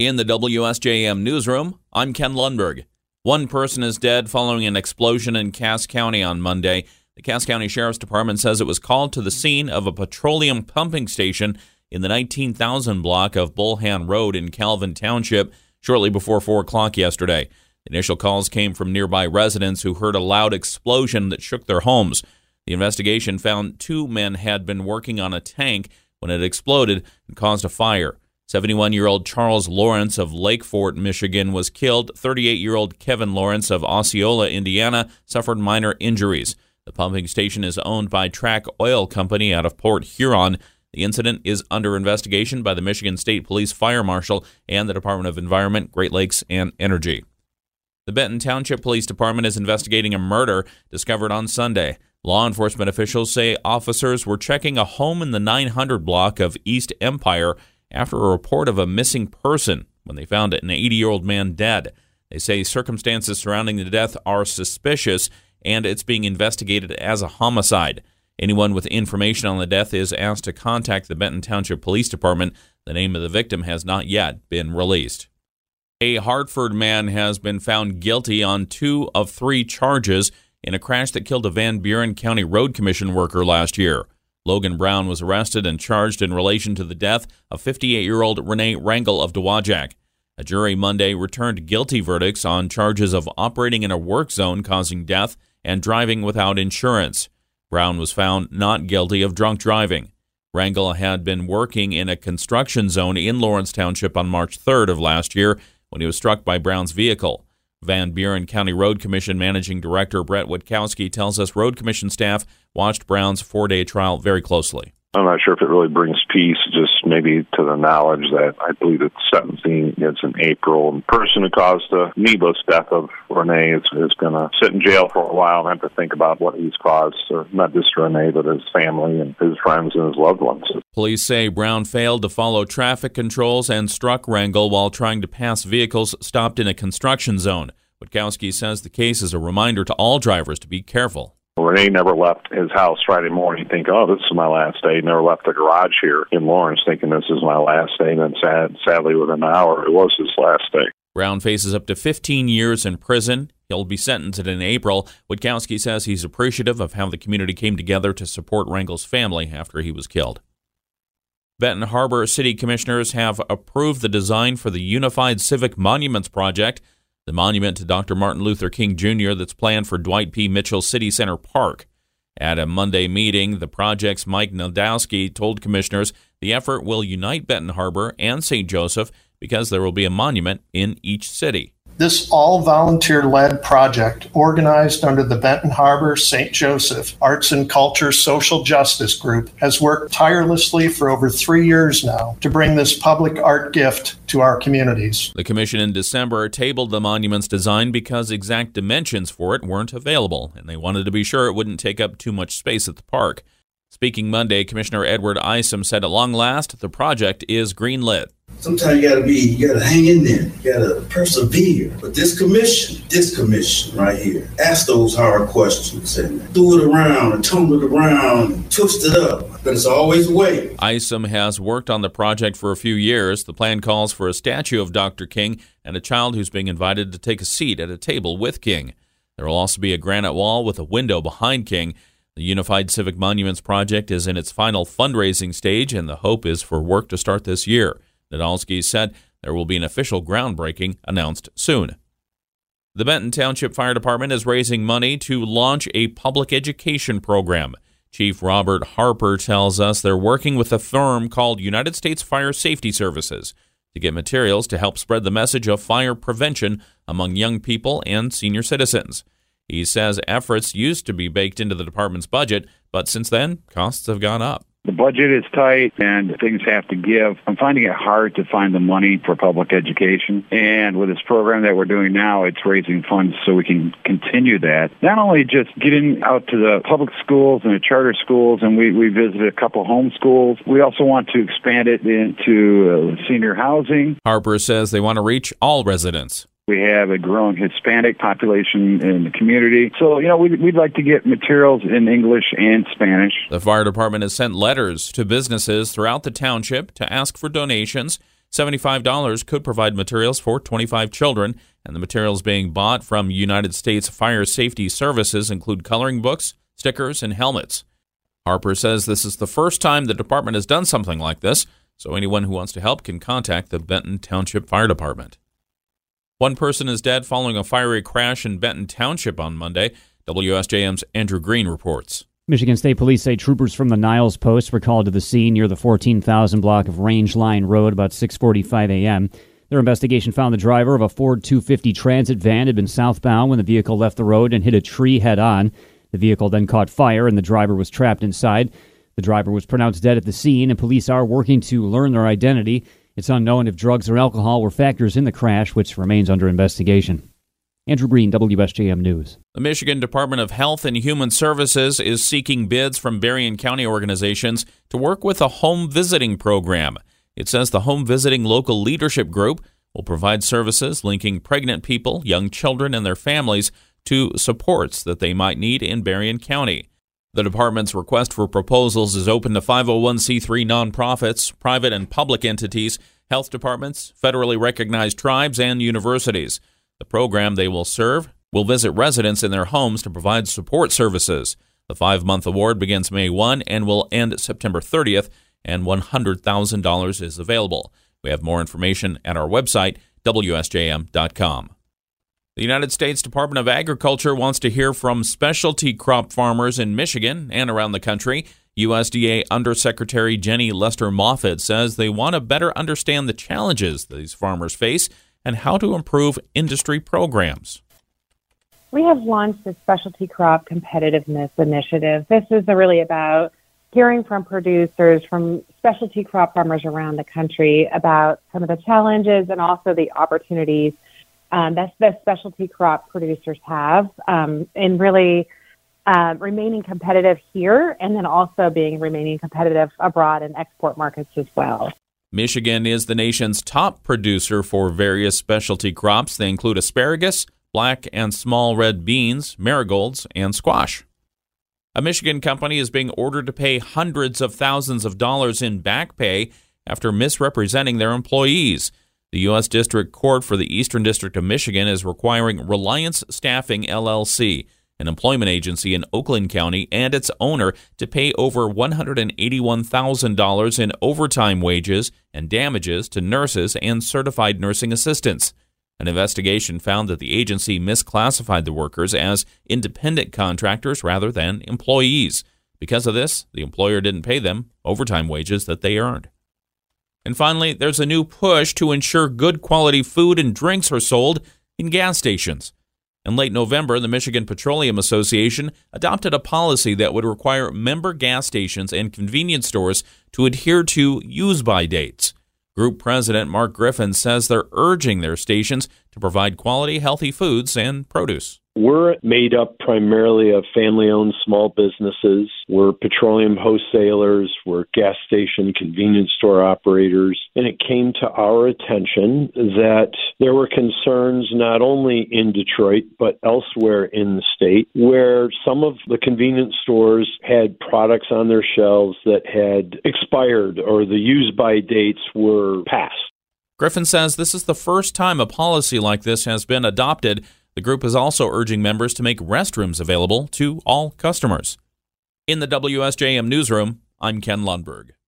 In the WSJM newsroom, I'm Ken Lundberg. One person is dead following an explosion in Cass County on Monday. The Cass County Sheriff's Department says it was called to the scene of a petroleum pumping station in the 19,000 block of Bullhan Road in Calvin Township shortly before 4 o'clock yesterday. Initial calls came from nearby residents who heard a loud explosion that shook their homes. The investigation found two men had been working on a tank when it exploded and caused a fire. 71-year-old Charles Lawrence of Lake Fort, Michigan, was killed. 38-year-old Kevin Lawrence of Osceola, Indiana, suffered minor injuries. The pumping station is owned by Track Oil Company out of Port Huron. The incident is under investigation by the Michigan State Police Fire Marshal and the Department of Environment, Great Lakes, and Energy. The Benton Township Police Department is investigating a murder discovered on Sunday. Law enforcement officials say officers were checking a home in the 900 block of East Empire after a report of a missing person when they found an 80-year-old man dead. They say circumstances surrounding the death are suspicious and it's being investigated as a homicide. Anyone with information on the death is asked to contact the Benton Township Police Department. The name of the victim has not yet been released. A Hartford man has been found guilty on 2 of 3 charges in a crash that killed a Van Buren County Road Commission worker last year. Logan Brown was arrested and charged in relation to the death of 58-year-old Renee Wrangel of Dwajak. A jury Monday returned guilty verdicts on charges of operating in a work zone causing death and driving without insurance. Brown was found not guilty of drunk driving. Wrangel had been working in a construction zone in Lawrence Township on March 3rd of last year when he was struck by Brown's vehicle. Van Buren County Road Commission Managing Director Brett Witkowski tells us Road Commission staff watched Brown's 4-day trial very closely. I'm not sure if it really brings peace, just maybe to the knowledge that I believe it's sentencing. It's in April. And the person who caused the needless death of Renee is going to sit in jail for a while and have to think about what he's caused, so not just Renee, but his family and his friends and his loved ones. Police say Brown failed to follow traffic controls and struck Wrangel while trying to pass vehicles stopped in a construction zone. Witkowski says the case is a reminder to all drivers to be careful. Renee never left his house Friday morning thinking, oh, this is my last day. He never left the garage here in Lawrence thinking this is my last day. And then sadly, within an hour, it was his last day. Brown faces up to 15 years in prison. He'll be sentenced in April. Witkowski says he's appreciative of how the community came together to support Wrangel's family after he was killed. Benton Harbor City Commissioners have approved the design for the Unified Civic Monuments Project, the monument to Dr. Martin Luther King Jr. that's planned for Dwight P. Mitchell City Center Park. At a Monday meeting, the project's Mike Nadowski told commissioners the effort will unite Benton Harbor and St. Joseph because there will be a monument in each city. This all-volunteer-led project, organized under the Benton Harbor St. Joseph Arts and Culture Social Justice Group, has worked tirelessly for over 3 years now to bring this public art gift to our communities. The commission in December tabled the monument's design because exact dimensions for it weren't available, and they wanted to be sure it wouldn't take up too much space at the park. Speaking Monday, Commissioner Edward Isom said at long last, the project is greenlit. Sometimes you gotta hang in there, you gotta persevere. But this commission right here, ask those hard questions and do it around and tumble it around and twist it up. But it's always a way. Isom has worked on the project for a few years. The plan calls for a statue of Dr. King and a child who's being invited to take a seat at a table with King. There will also be a granite wall with a window behind King. The Unified Civic Monuments Project is in its final fundraising stage, and the hope is for work to start this year. Nadolsky said there will be an official groundbreaking announced soon. The Benton Township Fire Department is raising money to launch a public education program. Chief Robert Harper tells us they're working with a firm called United States Fire Safety Services to get materials to help spread the message of fire prevention among young people and senior citizens. He says efforts used to be baked into the department's budget, but since then, costs have gone up. The budget is tight and things have to give. I'm finding it hard to find the money for public education. And with this program that we're doing now, it's raising funds so we can continue that. Not only just getting out to the public schools and the charter schools, and we visited a couple home schools. We also want to expand it into senior housing. Harper says they want to reach all residents. We have a growing Hispanic population in the community. So, we'd like to get materials in English and Spanish. The fire department has sent letters to businesses throughout the township to ask for donations. $75 could provide materials for 25 children, and the materials being bought from United States Fire Safety Services include coloring books, stickers, and helmets. Harper says this is the first time the department has done something like this, so anyone who wants to help can contact the Benton Township Fire Department. One person is dead following a fiery crash in Benton Township on Monday. WSJM's Andrew Green reports. Michigan State Police say troopers from the Niles Post were called to the scene near the 14,000 block of Range Line Road about 6:45 a.m. Their investigation found the driver of a Ford 250 Transit van had been southbound when the vehicle left the road and hit a tree head-on. The vehicle then caught fire and the driver was trapped inside. The driver was pronounced dead at the scene, and police are working to learn their identity. It's unknown if drugs or alcohol were factors in the crash, which remains under investigation. Andrew Green, WSJM News. The Michigan Department of Health and Human Services is seeking bids from Berrien County organizations to work with a home visiting program. It says the Home Visiting Local Leadership Group will provide services linking pregnant people, young children, and their families to supports that they might need in Berrien County. The department's request for proposals is open to 501c3 nonprofits, private and public entities, health departments, federally recognized tribes, and universities. The program they will serve will visit residents in their homes to provide support services. The 5-month award begins May 1 and will end September 30th, and $100,000 is available. We have more information at our website, WSJM.com. The United States Department of Agriculture wants to hear from specialty crop farmers in Michigan and around the country. USDA Undersecretary Jenny Lester Moffitt says they want to better understand the challenges these farmers face and how to improve industry programs. We have launched the Specialty Crop Competitiveness Initiative. This is really about hearing from producers, from specialty crop farmers around the country about some of the challenges and also the opportunities that specialty crop producers have in really remaining competitive here and then also remaining competitive abroad in export markets as well. Michigan is the nation's top producer for various specialty crops. They include asparagus, black and small red beans, marigolds, and squash. A Michigan company is being ordered to pay hundreds of thousands of dollars in back pay after misrepresenting their employees. The U.S. District Court for the Eastern District of Michigan is requiring Reliance Staffing, LLC, an employment agency in Oakland County, and its owner to pay over $181,000 in overtime wages and damages to nurses and certified nursing assistants. An investigation found that the agency misclassified the workers as independent contractors rather than employees. Because of this, the employer didn't pay them overtime wages that they earned. And finally, there's a new push to ensure good quality food and drinks are sold in gas stations. In late November, the Michigan Petroleum Association adopted a policy that would require member gas stations and convenience stores to adhere to use-by dates. Group President Mark Griffin says they're urging their stations to provide quality, healthy foods and produce. We're made up primarily of family-owned small businesses. We're petroleum wholesalers. We're gas station convenience store operators. And it came to our attention that there were concerns not only in Detroit, but elsewhere in the state, where some of the convenience stores had products on their shelves that had expired or the use-by dates were passed. Griffin says this is the first time a policy like this has been adopted. The group is also urging members to make restrooms available to all customers. In the WSJM Newsroom, I'm Ken Lundberg.